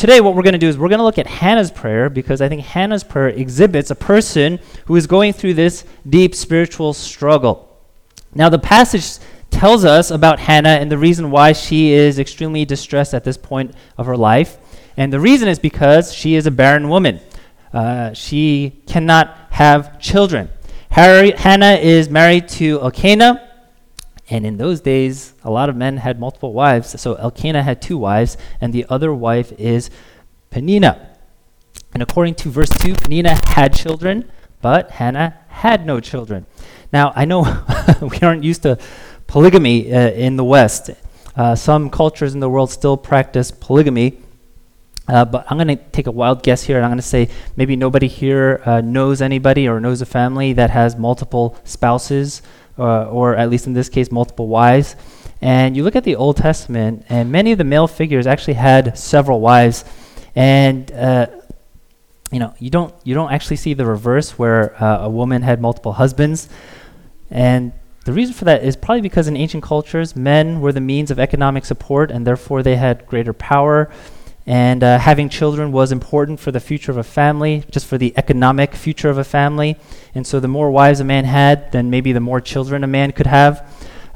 Today, what we're going to do is we're going to look at Hannah's prayer, because I think Hannah's prayer exhibits a person who is going through this deep spiritual struggle. Now, the passage tells us about Hannah and the reason why she is extremely distressed at this point of her life. And the reason is because she is a barren woman. She cannot have children. Hannah is married to Elkanah. And in those days, a lot of men had multiple wives. So Elkanah had two wives, and the other wife is Peninnah. And according to verse 2, Peninnah had children, but Hannah had no children. Now, I know we aren't used to polygamy in the West. Some cultures in the world still practice polygamy. But I'm going to take a wild guess here, and I'm going to say maybe nobody here knows anybody or knows a family that has multiple spouses, or at least in this case, multiple wives. And you look at the Old Testament, and many of the male figures actually had several wives. And you don't actually see the reverse where a woman had multiple husbands. And the reason for that is probably because in ancient cultures, men were the means of economic support, and therefore they had greater power. And having children was important for the future of a family, just for the economic future of a family. And so the more wives a man had, then maybe the more children a man could have.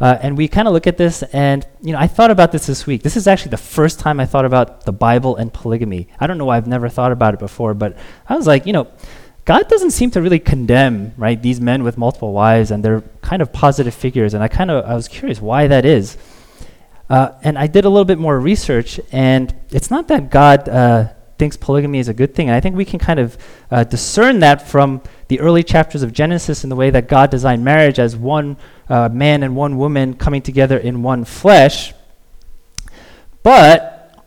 And we kind of look at this, and I thought about this week. This is actually the first time I thought about the Bible and polygamy. I don't know why I've never thought about it before, but I was like, God doesn't seem to really condemn, right, these men with multiple wives, and they're kind of positive figures. And I was curious why that is. And I did a little bit more research, and it's not that God thinks polygamy is a good thing. And I think we can kind of discern that from the early chapters of Genesis in the way that God designed marriage as one man and one woman coming together in one flesh. But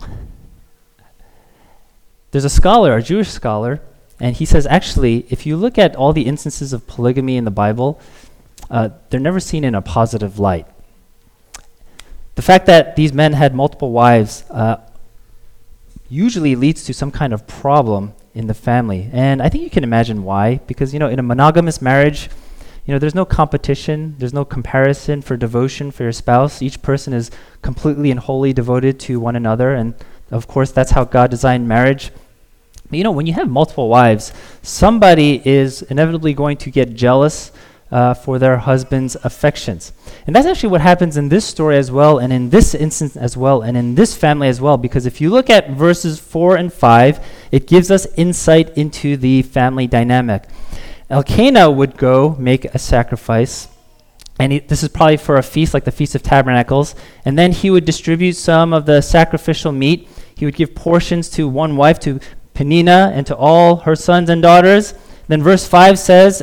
there's a Jewish scholar, and he says, actually, if you look at all the instances of polygamy in the Bible, they're never seen in a positive light. The fact that these men had multiple wives usually leads to some kind of problem in the family. And I think you can imagine why, because, in a monogamous marriage, there's no competition, there's no comparison for devotion for your spouse. Each person is completely and wholly devoted to one another. And of course, that's how God designed marriage. But, when you have multiple wives, somebody is inevitably going to get jealous for their husband's affections. And that's actually what happens in this story as well, and in this instance as well, and in this family as well, because if you look at verses 4 and 5, it gives us insight into the family dynamic. Elkanah would go make a sacrifice, and this is probably for a feast like the Feast of Tabernacles, and then he would distribute some of the sacrificial meat. He would give portions to one wife, to Peninnah, and to all her sons and daughters. Then verse 5 says,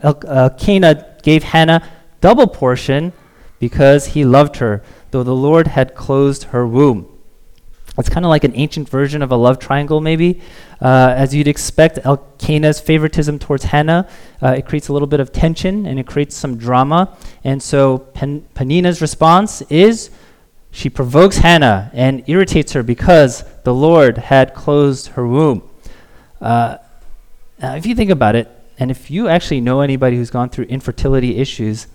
Elkanah gave Hannah double portion because he loved her, though the Lord had closed her womb. It's kind of like an ancient version of a love triangle, maybe. As you'd expect, Elkanah's favoritism towards Hannah, it creates a little bit of tension, and it creates some drama. And so Peninnah's response is she provokes Hannah and irritates her because the Lord had closed her womb. Now, if you think about it, and if you actually know anybody who's gone through infertility issues,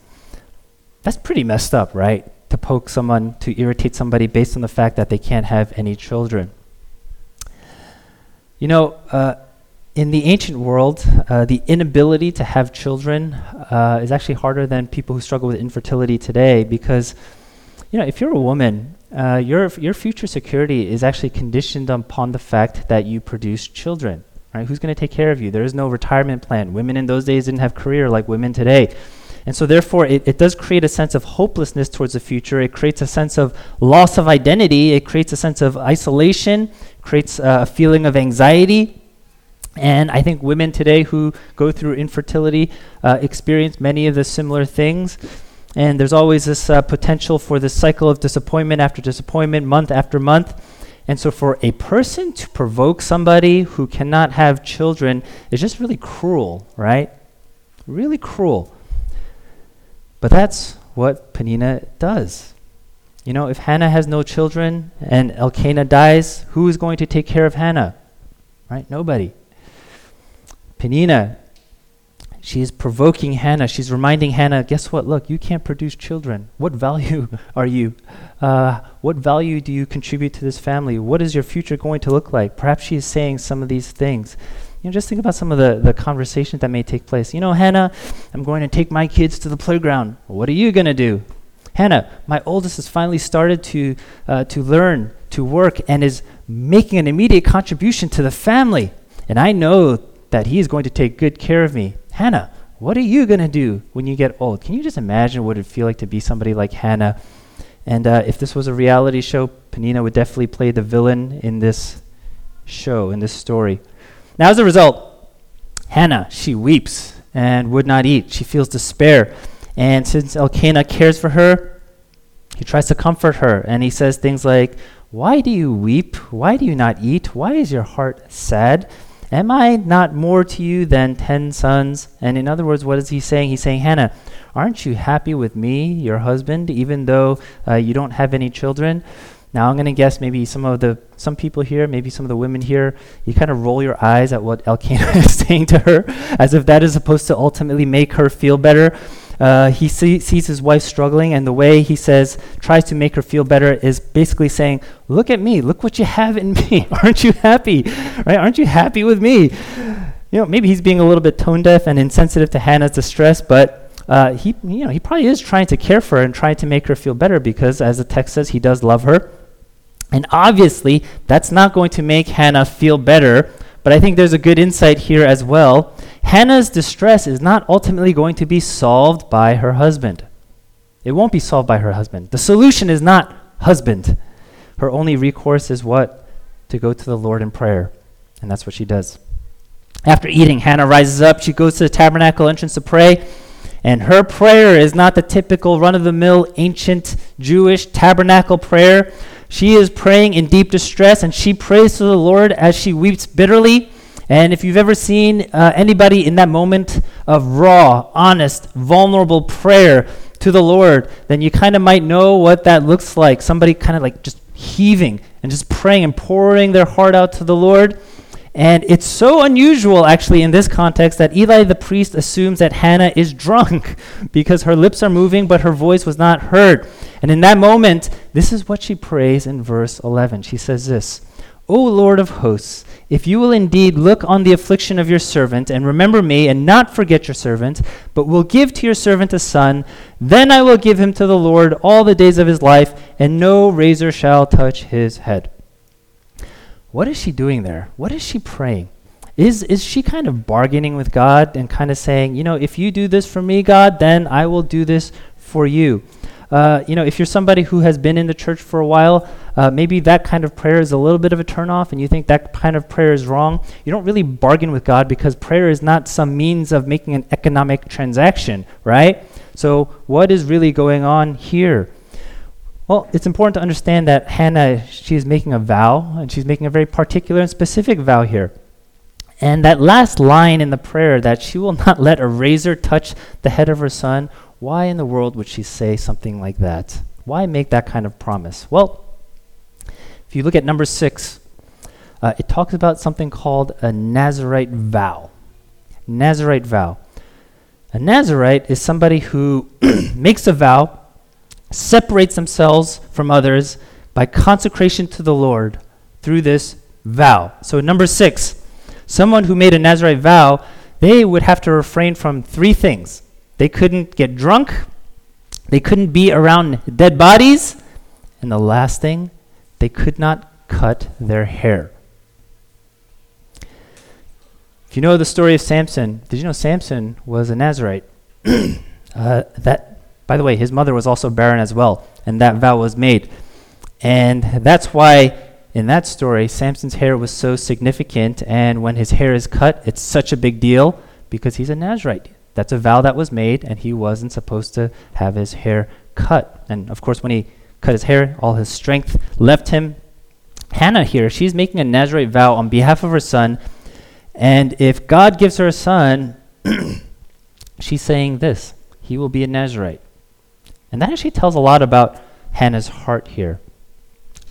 that's pretty messed up, right? To poke someone, to irritate somebody based on the fact that they can't have any children. In the ancient world, the inability to have children is actually harder than people who struggle with infertility today, because, if you're a woman, your future security is actually conditioned upon the fact that you produce children. Right? Who's going to take care of you? There is no retirement plan. Women in those days didn't have career like women today. And so therefore, it does create a sense of hopelessness towards the future. It creates a sense of loss of identity. It creates a sense of isolation, creates a feeling of anxiety. And I think women today who go through infertility experience many of the similar things. And there's always this potential for this cycle of disappointment after disappointment, month after month. And so for a person to provoke somebody who cannot have children is just really cruel, right? Really cruel. But that's what Peninnah does. If Hannah has no children and Elkanah dies, who is going to take care of Hannah? Right? Nobody. Peninnah She is provoking Hannah. She's reminding Hannah, guess what? Look, you can't produce children. What value are you? What value do you contribute to this family? What is your future going to look like? Perhaps she is saying some of these things. You know, just think about some of the conversations that may take place. You know, Hannah, I'm going to take my kids to the playground. What are you going to do? Hannah, my oldest has finally started to learn, to work, and is making an immediate contribution to the family. And I know that he is going to take good care of me. Hannah, what are you going to do when you get old? Can you just imagine what it would feel like to be somebody like Hannah? And if this was a reality show, Peninnah would definitely play the villain in this show, in this story. Now, as a result, Hannah, she weeps and would not eat. She feels despair. And since Elkanah cares for her, he tries to comfort her. And he says things like, why do you weep? Why do you not eat? Why is your heart sad? Am I not more to you than 10 sons? And in other words, what is he saying? He's saying, Hannah, aren't you happy with me, your husband, even though you don't have any children? Now I'm going to guess maybe some people here, maybe some of the women here, you kind of roll your eyes at what Elkanah is saying to her, as if that is supposed to ultimately make her feel better. He sees his wife struggling, and the way he tries to make her feel better is basically saying, look at me, look what you have in me. Aren't you happy? Right? Aren't you happy with me? You know, maybe he's being a little bit tone deaf and insensitive to Hannah's distress, but he probably is trying to care for her and trying to make her feel better, because as the text says, he does love her. And obviously, that's not going to make Hannah feel better. But I think there's a good insight here as well. Hannah's distress is not ultimately going to be solved by her husband. It won't be solved by her husband. The solution is not husband. Her only recourse is what? To go to the Lord in prayer. And that's what she does. After eating, Hannah rises up. She goes to the tabernacle entrance to pray. And her prayer is not the typical run-of-the-mill ancient Jewish tabernacle prayer. She is praying in deep distress, and she prays to the Lord as she weeps bitterly. And if you've ever seen anybody in that moment of raw, honest, vulnerable prayer to the Lord, then you kind of might know what that looks like. Somebody kind of like just heaving and just praying and pouring their heart out to the Lord. And it's so unusual, actually, in this context that Eli the priest assumes that Hannah is drunk because her lips are moving, but her voice was not heard. And in that moment, this is what she prays in verse 11. She says this, O Lord of hosts, if you will indeed look on the affliction of your servant and remember me and not forget your servant, but will give to your servant a son, then I will give him to the Lord all the days of his life, and no razor shall touch his head. What is she doing there? What is she praying? Is she kind of bargaining with God and kind of saying, you know, if you do this for me, God, then I will do this for you. You know, if you're somebody who has been in the church for a while, maybe that kind of prayer is a little bit of a turnoff, and you think that kind of prayer is wrong. You don't really bargain with God, because prayer is not some means of making an economic transaction, right? So what is really going on here? Well, it's important to understand that Hannah, she is making a vow, and she's making a very particular and specific vow here. And that last line in the prayer, that she will not let a razor touch the head of her son, why in the world would she say something like that? Why make that kind of promise? Well, if you look at number 6, it talks about something called a Nazirite vow. Nazirite vow. A Nazirite is somebody who makes a vow, separates themselves from others by consecration to the Lord through this vow. So number 6, someone who made a Nazirite vow, they would have to refrain from 3 things. They couldn't get drunk, they couldn't be around dead bodies, and the last thing, they could not cut their hair. If you know the story of Samson, did you know Samson was a Nazirite? By the way, his mother was also barren as well, and that vow was made. And that's why, in that story, Samson's hair was so significant, and when his hair is cut, it's such a big deal, because he's a Nazirite. That's a vow that was made, and he wasn't supposed to have his hair cut. And of course, when he cut his hair, all his strength left him. Hannah here, she's making a Nazirite vow on behalf of her son, and if God gives her a son, she's saying this, he will be a Nazirite. And that actually tells a lot about Hannah's heart here.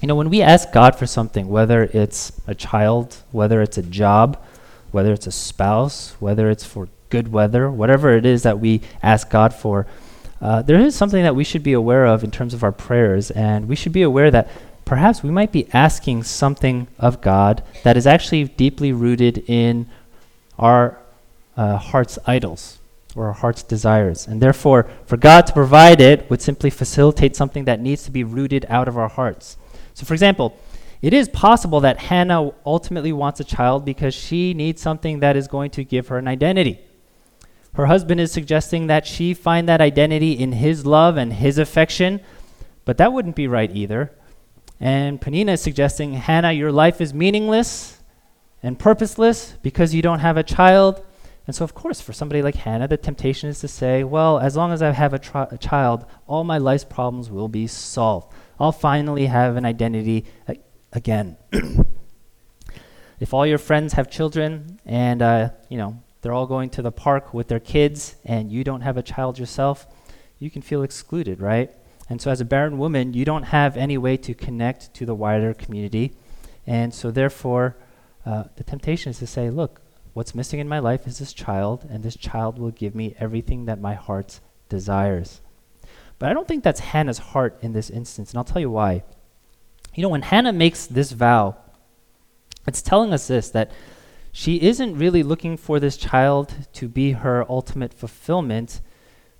You know, when we ask God for something, whether it's a child, whether it's a job, whether it's a spouse, whether it's for good weather, whatever it is that we ask God for, there is something that we should be aware of in terms of our prayers, and we should be aware that perhaps we might be asking something of God that is actually deeply rooted in our heart's idols or our heart's desires. And therefore, for God to provide it would simply facilitate something that needs to be rooted out of our hearts. So for example, it is possible that Hannah ultimately wants a child because she needs something that is going to give her an identity. Her husband is suggesting that she find that identity in his love and his affection, but that wouldn't be right either. And Peninnah is suggesting, Hannah, your life is meaningless and purposeless because you don't have a child. And so, of course, for somebody like Hannah, the temptation is to say, well, as long as I have a child, all my life's problems will be solved. I'll finally have an identity again. If all your friends have children and, they're all going to the park with their kids and you don't have a child yourself, you can feel excluded, right? And so as a barren woman, you don't have any way to connect to the wider community. And so therefore, the temptation is to say, look, what's missing in my life is this child, and this child will give me everything that my heart desires. But I don't think that's Hannah's heart in this instance, and I'll tell you why. You know, when Hannah makes this vow, it's telling us this, that she isn't really looking for this child to be her ultimate fulfillment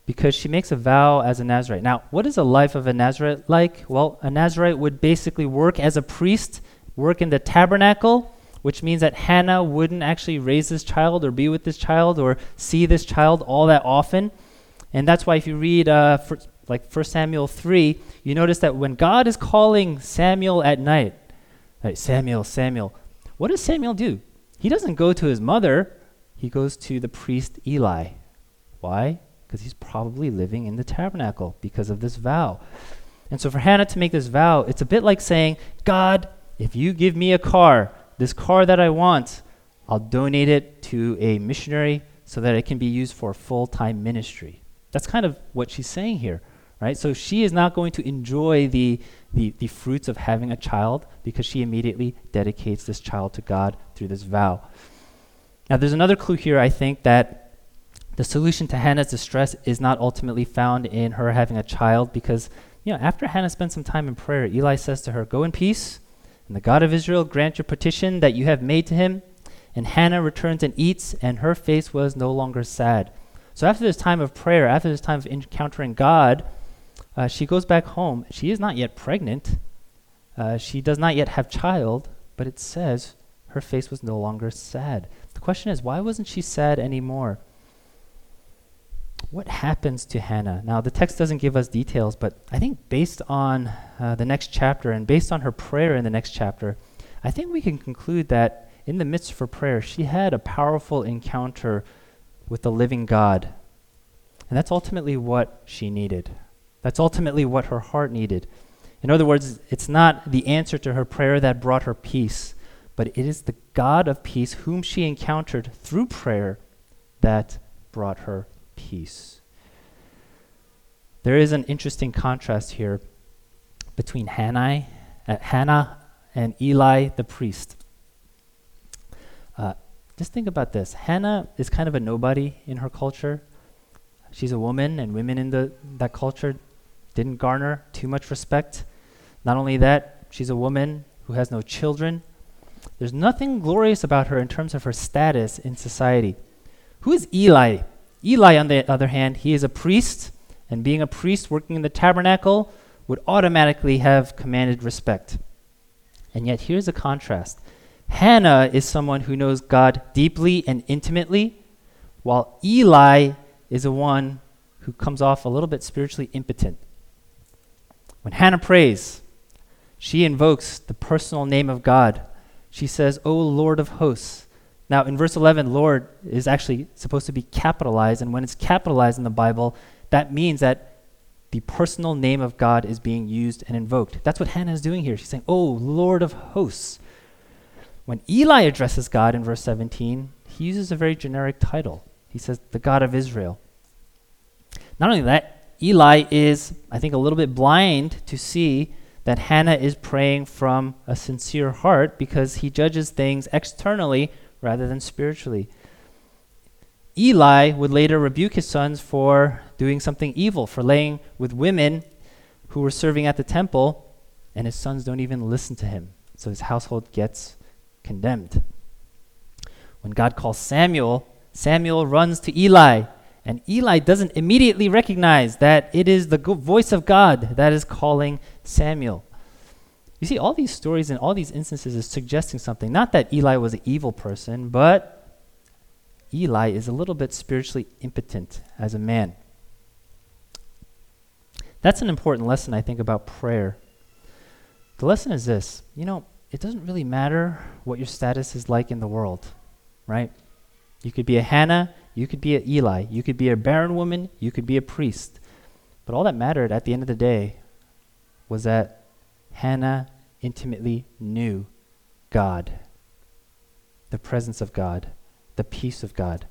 because she makes a vow as a Nazirite. Now, what is a life of a Nazirite like? Well, a Nazirite would basically work as a priest, work in the tabernacle, which means that Hannah wouldn't actually raise this child or be with this child or see this child all that often. And that's why if you read 1 Samuel 3, you notice that when God is calling Samuel at night, right, Samuel, Samuel, what does Samuel do? He doesn't go to his mother, he goes to the priest Eli. Why? Because he's probably living in the tabernacle because of this vow. And so for Hannah to make this vow, it's a bit like saying, God, if you give me a car, this car that I want, I'll donate it to a missionary so that it can be used for full-time ministry. That's kind of what she's saying here, right? So she is not going to enjoy the fruits of having a child because she immediately dedicates this child to God through this vow. Now, there's another clue here, I think, that the solution to Hannah's distress is not ultimately found in her having a child because, you know, after Hannah spent some time in prayer, Eli says to her, go in peace, and the God of Israel grant your petition that you have made to him. And Hannah returns and eats, and her face was no longer sad. So after this time of prayer, after this time of encountering God, she goes back home. She is not yet pregnant. She does not yet have child, but it says her face was no longer sad. The question is, why wasn't she sad anymore? What happens to Hannah? Now, the text doesn't give us details, but I think based on the next chapter and based on her prayer in the next chapter, I think we can conclude that in the midst of her prayer, she had a powerful encounter with the living God. And that's ultimately what she needed. That's ultimately what her heart needed. In other words, it's not the answer to her prayer that brought her peace, but it is the God of peace whom she encountered through prayer that brought her peace. There is an interesting contrast here between Hannah and Eli the priest. Just think about this. Hannah is kind of a nobody in her culture. She's a woman, and women in that culture didn't garner too much respect. Not only that, she's a woman who has no children. There's nothing glorious about her in terms of her status in society. Who is Eli? Eli, on the other hand, he is a priest, and being a priest working in the tabernacle would automatically have commanded respect. And yet here's a contrast. Hannah is someone who knows God deeply and intimately, while Eli is the one who comes off a little bit spiritually impotent. When Hannah prays, she invokes the personal name of God. She says, O Lord of hosts. Now, in verse 11, Lord is actually supposed to be capitalized, and when it's capitalized in the Bible, that means that the personal name of God is being used and invoked. That's what Hannah is doing here. She's saying, O Lord of hosts. When Eli addresses God in verse 17, he uses a very generic title. He says, the God of Israel. Not only that, Eli is, I think, a little bit blind to see that Hannah is praying from a sincere heart because he judges things externally rather than spiritually. Eli would later rebuke his sons for doing something evil, for laying with women who were serving at the temple, and his sons don't even listen to him. So his household gets condemned. When God calls Samuel, Samuel runs to Eli, and Eli doesn't immediately recognize that it is the voice of God that is calling Samuel. You see, all these stories and all these instances is suggesting something. Not that Eli was an evil person, but Eli is a little bit spiritually impotent as a man. That's an important lesson, I think, about prayer. The lesson is this. You know, it doesn't really matter what your status is like in the world, right? You could be a Hannah, you could be an Eli, you could be a barren woman, you could be a priest. But all that mattered at the end of the day was that Hannah intimately knew God, the presence of God, the peace of God.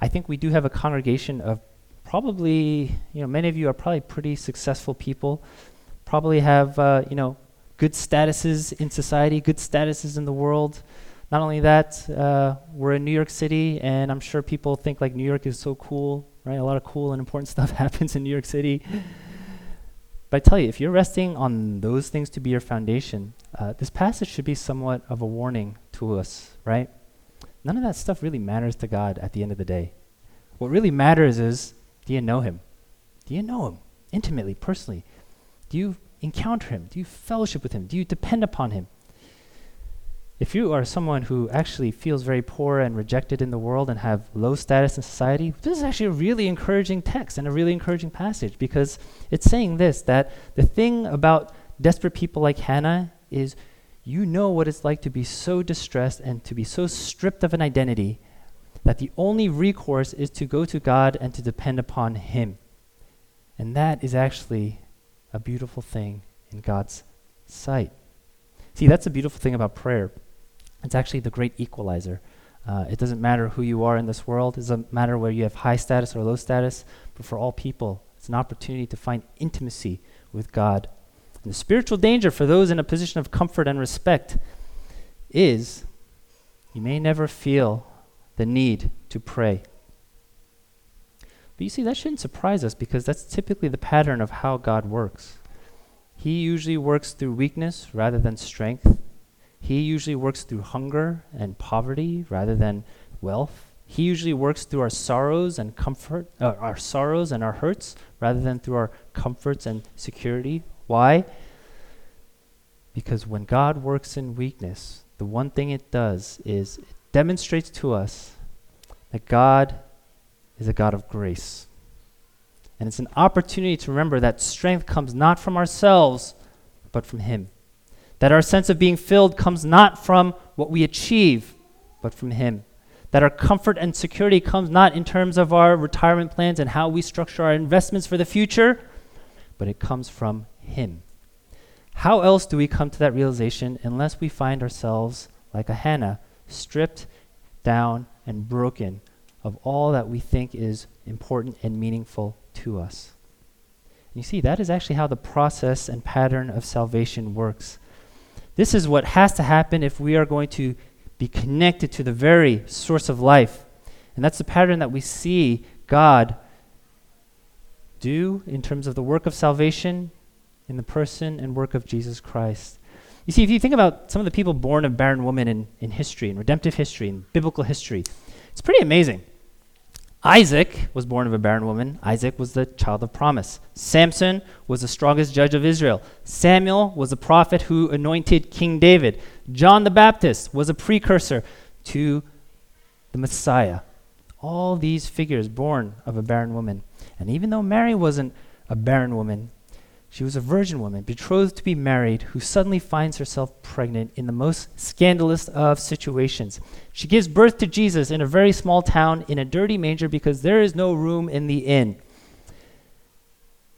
I think we do have a congregation of probably, many of you are probably pretty successful people, probably have, good statuses in society, good statuses in the world. Not only that, we're in New York City, and I'm sure people think like New York is so cool, right? A lot of cool and important stuff happens in New York City. But I tell you, if you're resting on those things to be your foundation, this passage should be somewhat of a warning to us, right? None of that stuff really matters to God at the end of the day. What really matters is, do you know him? Do you know him intimately, personally? Do you encounter him? Do you fellowship with him? Do you depend upon him? If you are someone who actually feels very poor and rejected in the world and have low status in society, this is actually a really encouraging text and a really encouraging passage, because it's saying this, that the thing about desperate people like Hannah is you know what it's like to be so distressed and to be so stripped of an identity that the only recourse is to go to God and to depend upon him. And that is actually a beautiful thing in God's sight. See, that's a beautiful thing about prayer. It's actually the great equalizer. It doesn't matter who you are in this world. It doesn't matter whether you have high status or low status. But for all people, it's an opportunity to find intimacy with God. And the spiritual danger for those in a position of comfort and respect is you may never feel the need to pray. But you see, that shouldn't surprise us, because that's typically the pattern of how God works. He usually works through weakness rather than strength. He usually works through hunger and poverty rather than wealth. He usually works through our sorrows and comfort, our sorrows and our hurts, rather than through our comforts and security. Why? Because when God works in weakness, the one thing it does is it demonstrates to us that God is a God of grace. And it's an opportunity to remember that strength comes not from ourselves, but from him. That our sense of being filled comes not from what we achieve, but from him. That our comfort and security comes not in terms of our retirement plans and how we structure our investments for the future, but it comes from him. How else do we come to that realization unless we find ourselves, like a Hannah, stripped down and broken of all that we think is important and meaningful to us? And you see, that is actually how the process and pattern of salvation works. This is what has to happen if we are going to be connected to the very source of life. And that's the pattern that we see God do in terms of the work of salvation in the person and work of Jesus Christ. You see, if you think about some of the people born of barren women in history, in redemptive history, in biblical history, it's pretty amazing. Isaac was born of a barren woman. Isaac was the child of promise. Samson was the strongest judge of Israel. Samuel was the prophet who anointed King David. John the Baptist was a precursor to the Messiah. All these figures born of a barren woman. And even though Mary wasn't a barren woman, she was a virgin woman, betrothed to be married, who suddenly finds herself pregnant in the most scandalous of situations. She gives birth to Jesus in a very small town in a dirty manger because there is no room in the inn.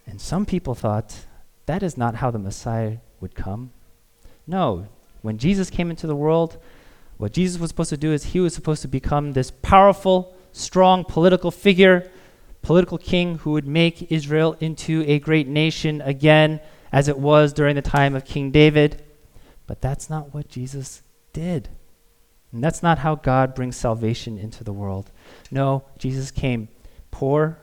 And some people thought, that is not how the Messiah would come. No, when Jesus came into the world, what Jesus was supposed to do is he was supposed to become this powerful, strong political figure, political king who would make Israel into a great nation again, as it was during the time of King David. But that's not what Jesus did. And that's not how God brings salvation into the world. No, Jesus came poor.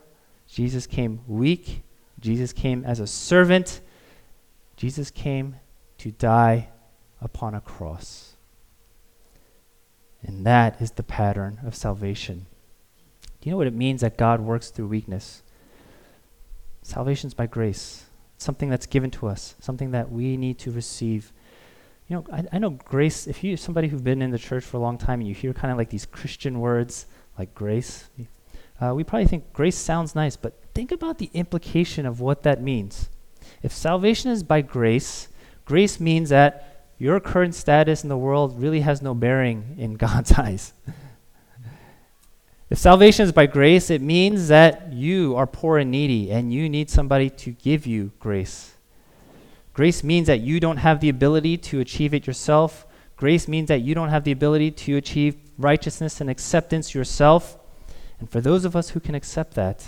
Jesus came weak. Jesus came as a servant. Jesus came to die upon a cross. And that is the pattern of salvation. Do you know what it means that God works through weakness? Salvation's by grace. It's something that's given to us, something that we need to receive. You know, I know grace, if you're somebody who's been in the church for a long time and you hear kind of like these Christian words like grace, we probably think grace sounds nice, but think about the implication of what that means. If salvation is by grace, grace means that your current status in the world really has no bearing in God's eyes. If salvation is by grace, it means that you are poor and needy and you need somebody to give you grace. Grace means that you don't have the ability to achieve it yourself. Grace means that you don't have the ability to achieve righteousness and acceptance yourself. And for those of us who can accept that,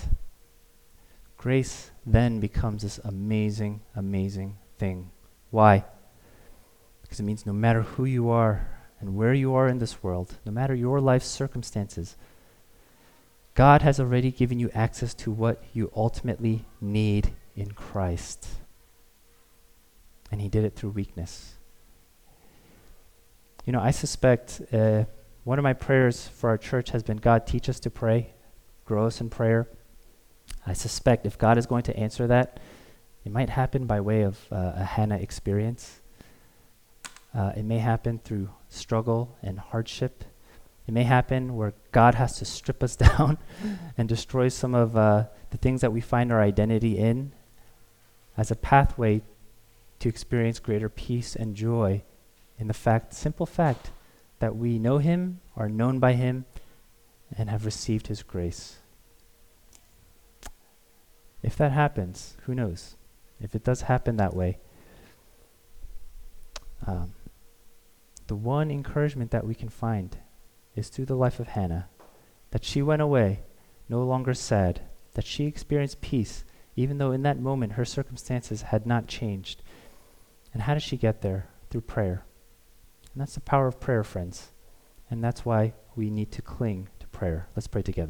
grace then becomes this amazing, amazing thing. Why? Because it means no matter who you are and where you are in this world, no matter your life circumstances, God has already given you access to what you ultimately need in Christ. And he did it through weakness. You know, I suspect one of my prayers for our church has been, God, teach us to pray, grow us in prayer. I suspect if God is going to answer that, it might happen by way of a Hannah experience. It may happen through struggle and hardship. It may happen where God has to strip us down and destroy some of the things that we find our identity in as a pathway to experience greater peace and joy in the simple fact that we know him, are known by him, and have received his grace. If that happens, who knows? If it does happen that way, the one encouragement that we can find is through the life of Hannah, that she went away no longer sad, that she experienced peace, even though in that moment her circumstances had not changed. And how did she get there? Through prayer. And that's the power of prayer, friends. And that's why we need to cling to prayer. Let's pray together.